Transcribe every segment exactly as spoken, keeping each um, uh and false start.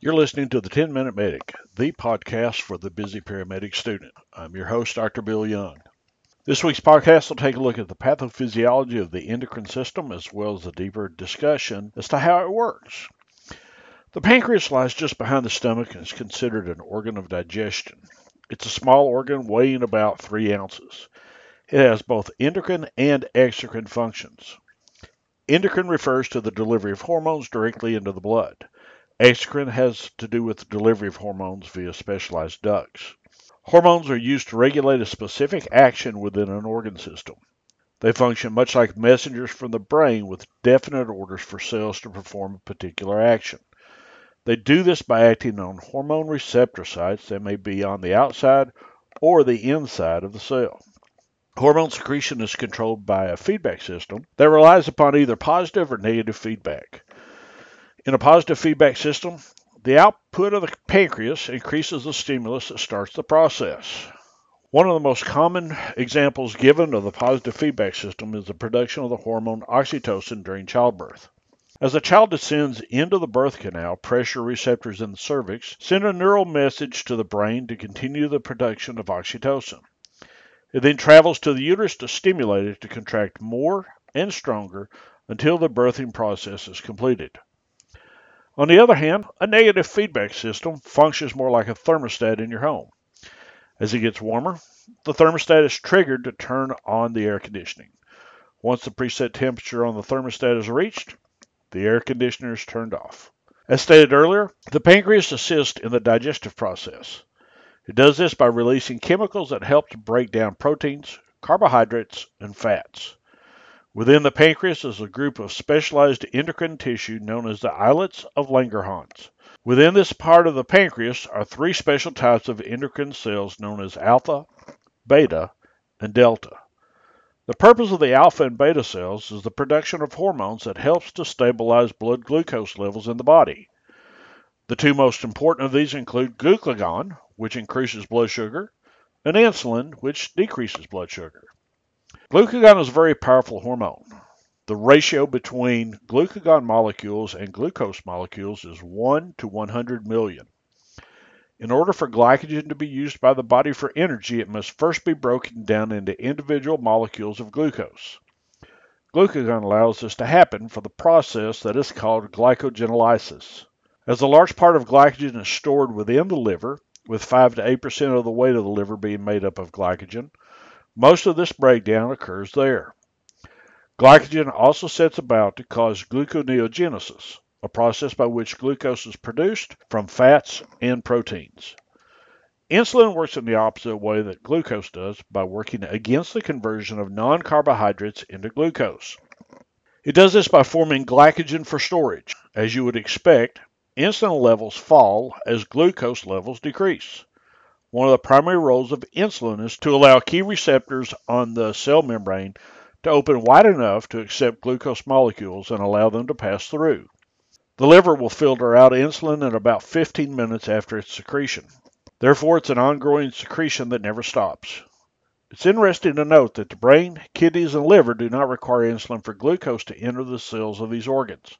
You're listening to the ten minute Medic, the podcast for the busy paramedic student. I'm your host, Doctor Bill Young. This week's podcast will take a look at the pathophysiology of the endocrine system, as well as a deeper discussion as to how it works. The pancreas lies just behind the stomach and is considered an organ of digestion. It's a small organ weighing about three ounces. It has both endocrine and exocrine functions. Endocrine refers to the delivery of hormones directly into the blood. Exocrine has to do with the delivery of hormones via specialized ducts. Hormones are used to regulate a specific action within an organ system. They function much like messengers from the brain with definite orders for cells to perform a particular action. They do this by acting on hormone receptor sites that may be on the outside or the inside of the cell. Hormone secretion is controlled by a feedback system that relies upon either positive or negative feedback. In a positive feedback system, the output of the pancreas increases the stimulus that starts the process. One of the most common examples given of the positive feedback system is the production of the hormone oxytocin during childbirth. As the child descends into the birth canal, pressure receptors in the cervix send a neural message to the brain to continue the production of oxytocin. It then travels to the uterus to stimulate it to contract more and stronger until the birthing process is completed. On the other hand, a negative feedback system functions more like a thermostat in your home. As it gets warmer, the thermostat is triggered to turn on the air conditioning. Once the preset temperature on the thermostat is reached, the air conditioner is turned off. As stated earlier, the pancreas assists in the digestive process. It does this by releasing chemicals that help to break down proteins, carbohydrates, and fats. Within the pancreas is a group of specialized endocrine tissue known as the islets of Langerhans. Within this part of the pancreas are three special types of endocrine cells known as alpha, beta, and delta. The purpose of the alpha and beta cells is the production of hormones that helps to stabilize blood glucose levels in the body. The two most important of these include glucagon, which increases blood sugar, and insulin, which decreases blood sugar. Glucagon is a very powerful hormone. The ratio between glucagon molecules and glucose molecules is one to one hundred million. In order for glycogen to be used by the body for energy, it must first be broken down into individual molecules of glucose. Glucagon allows this to happen for the process that is called glycogenolysis. As a large part of glycogen is stored within the liver, with five to eight percent of the weight of the liver being made up of glycogen, most of this breakdown occurs there. Glycogen also sets about to cause gluconeogenesis, a process by which glucose is produced from fats and proteins. Insulin works in the opposite way that glucose does by working against the conversion of non-carbohydrates into glucose. It does this by forming glycogen for storage. As you would expect, insulin levels fall as glucose levels decrease. One of the primary roles of insulin is to allow key receptors on the cell membrane to open wide enough to accept glucose molecules and allow them to pass through. The liver will filter out insulin in about fifteen minutes after its secretion. Therefore, it's an ongoing secretion that never stops. It's interesting to note that the brain, kidneys, and liver do not require insulin for glucose to enter the cells of these organs.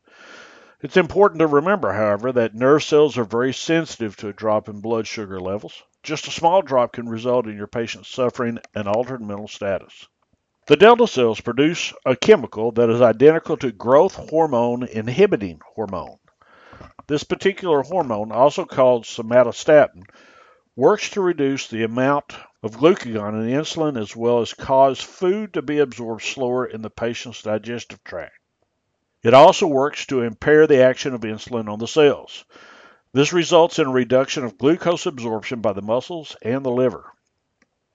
It's important to remember, however, that nerve cells are very sensitive to a drop in blood sugar levels. Just a small drop can result in your patient suffering an altered mental status. The delta cells produce a chemical that is identical to growth hormone inhibiting hormone. This particular hormone, also called somatostatin, works to reduce the amount of glucagon in the insulin as well as cause food to be absorbed slower in the patient's digestive tract. It also works to impair the action of insulin on the cells. This results in a reduction of glucose absorption by the muscles and the liver.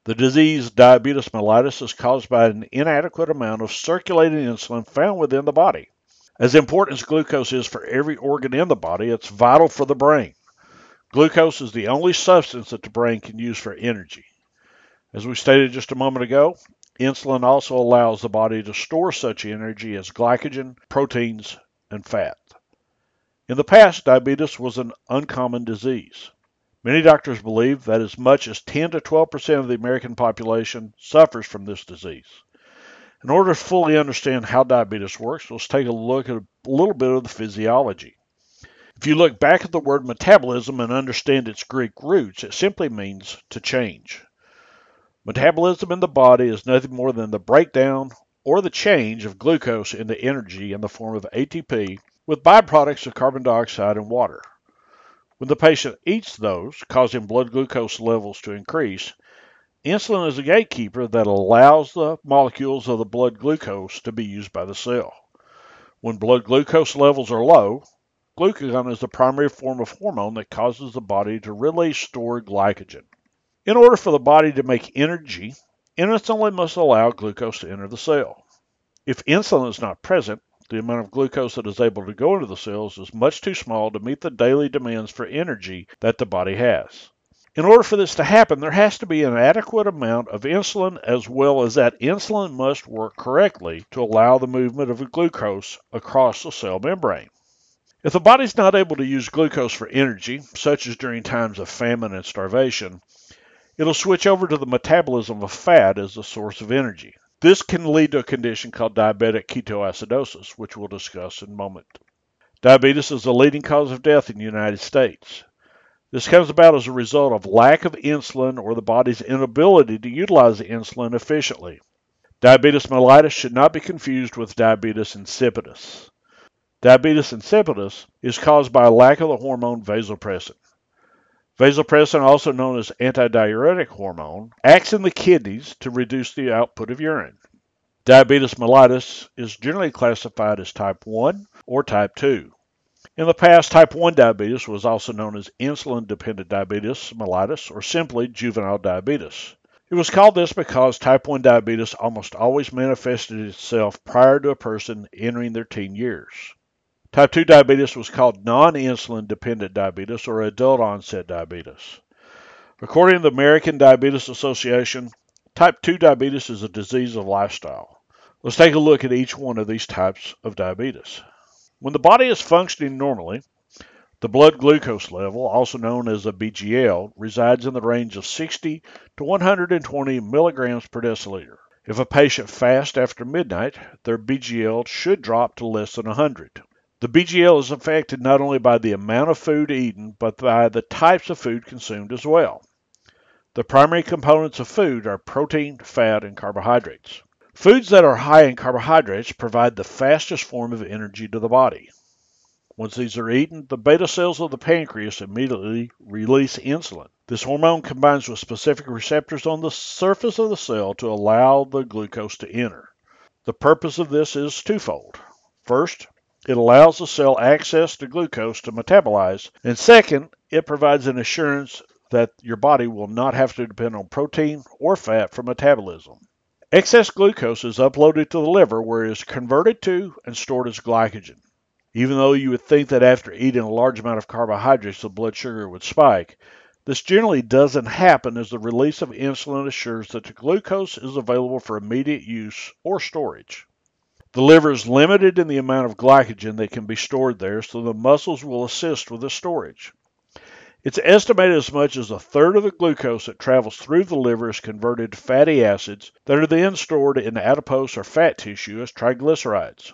The disease diabetes mellitus is caused by an inadequate amount of circulating insulin found within the body. As important as glucose is for every organ in the body, it's vital for the brain. Glucose is the only substance that the brain can use for energy. As we stated just a moment ago, insulin also allows the body to store such energy as glycogen, proteins, and fat. In the past, diabetes was an uncommon disease. Many doctors believe that as much as ten to twelve percent of the American population suffers from this disease. In order to fully understand how diabetes works, let's take a look at a little bit of the physiology. If you look back at the word metabolism and understand its Greek roots, it simply means to change. Metabolism in the body is nothing more than the breakdown or the change of glucose into energy in the form of A T P with byproducts of carbon dioxide and water. When the patient eats those, causing blood glucose levels to increase, insulin is a gatekeeper that allows the molecules of the blood glucose to be used by the cell. When blood glucose levels are low, glucagon is the primary form of hormone that causes the body to release stored glycogen. In order for the body to make energy, insulin must allow glucose to enter the cell. If insulin is not present, the amount of glucose that is able to go into the cells is much too small to meet the daily demands for energy that the body has. In order for this to happen, there has to be an adequate amount of insulin, as well as that insulin must work correctly to allow the movement of glucose across the cell membrane. If the body is not able to use glucose for energy, such as during times of famine and starvation, it'll switch over to the metabolism of fat as a source of energy. This can lead to a condition called diabetic ketoacidosis, which we'll discuss in a moment. Diabetes is the leading cause of death in the United States. This comes about as a result of lack of insulin or the body's inability to utilize the insulin efficiently. Diabetes mellitus should not be confused with diabetes insipidus. Diabetes insipidus is caused by a lack of the hormone vasopressin. Vasopressin, also known as antidiuretic hormone, acts in the kidneys to reduce the output of urine. Diabetes mellitus is generally classified as type one or type two. In the past, type one diabetes was also known as insulin-dependent diabetes mellitus, or simply juvenile diabetes. It was called this because type one diabetes almost always manifested itself prior to a person entering their teen years. Type two diabetes was called non-insulin dependent diabetes, or adult onset diabetes. According to the American Diabetes Association, type two diabetes is a disease of lifestyle. Let's take a look at each one of these types of diabetes. When the body is functioning normally, the blood glucose level, also known as a B G L, resides in the range of sixty to one hundred twenty milligrams per deciliter. If a patient fasts after midnight, their B G L should drop to less than one hundred. The B G L is affected not only by the amount of food eaten, but by the types of food consumed as well. The primary components of food are protein, fat, and carbohydrates. Foods that are high in carbohydrates provide the fastest form of energy to the body. Once these are eaten, the beta cells of the pancreas immediately release insulin. This hormone combines with specific receptors on the surface of the cell to allow the glucose to enter. The purpose of this is twofold. First, it allows the cell access to glucose to metabolize, and second, it provides an assurance that your body will not have to depend on protein or fat for metabolism. Excess glucose is uploaded to the liver, where it is converted to and stored as glycogen. Even though you would think that after eating a large amount of carbohydrates the blood sugar would spike, this generally doesn't happen, as the release of insulin assures that the glucose is available for immediate use or storage. The liver is limited in the amount of glycogen that can be stored there, so the muscles will assist with the storage. It's estimated as much as a third of the glucose that travels through the liver is converted to fatty acids that are then stored in adipose or fat tissue as triglycerides.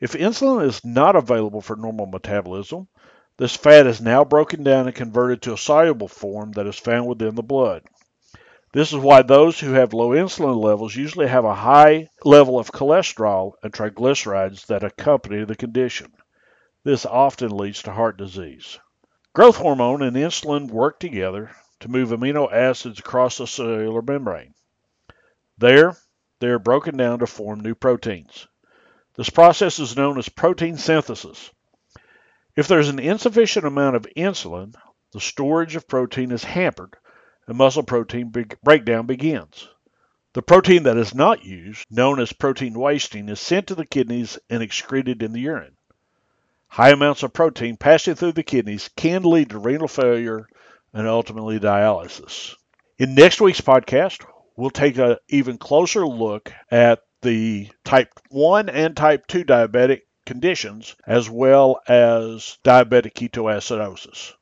If insulin is not available for normal metabolism, this fat is now broken down and converted to a soluble form that is found within the blood. This is why those who have low insulin levels usually have a high level of cholesterol and triglycerides that accompany the condition. This often leads to heart disease. Growth hormone and insulin work together to move amino acids across the cellular membrane. There, they are broken down to form new proteins. This process is known as protein synthesis. If there is an insufficient amount of insulin, the storage of protein is hampered, and muscle protein breakdown begins. The protein that is not used, known as protein wasting, is sent to the kidneys and excreted in the urine. High amounts of protein passing through the kidneys can lead to renal failure and ultimately dialysis. In next week's podcast, we'll take an even closer look at the type one and type two diabetic conditions, as well as diabetic ketoacidosis.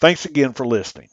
Thanks again for listening.